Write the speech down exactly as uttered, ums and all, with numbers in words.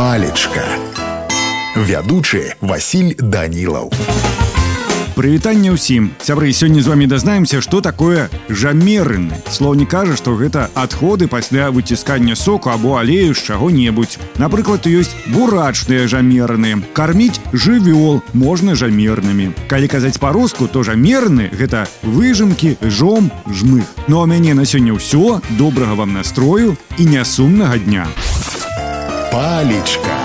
Палечка. Ведучий Василь Данилов. Прывітанне ўсім. Сябры, сёння з вами дазнаемся, што такое жамерыны. Слоўнік кажа, што гэта адходы пасля выціскання соку або алею з чаго-небудзь. Напрыклад, ёсць бурачныя жамерыны. Карміць жывёл можна жамернымі. Калі казаць па-руску, то жамерыны гэта выжымкі, жом, жмых. Ну а ў мяне на сёння ўсё. Добрага вам настрою і нясумнага дня. Палічка.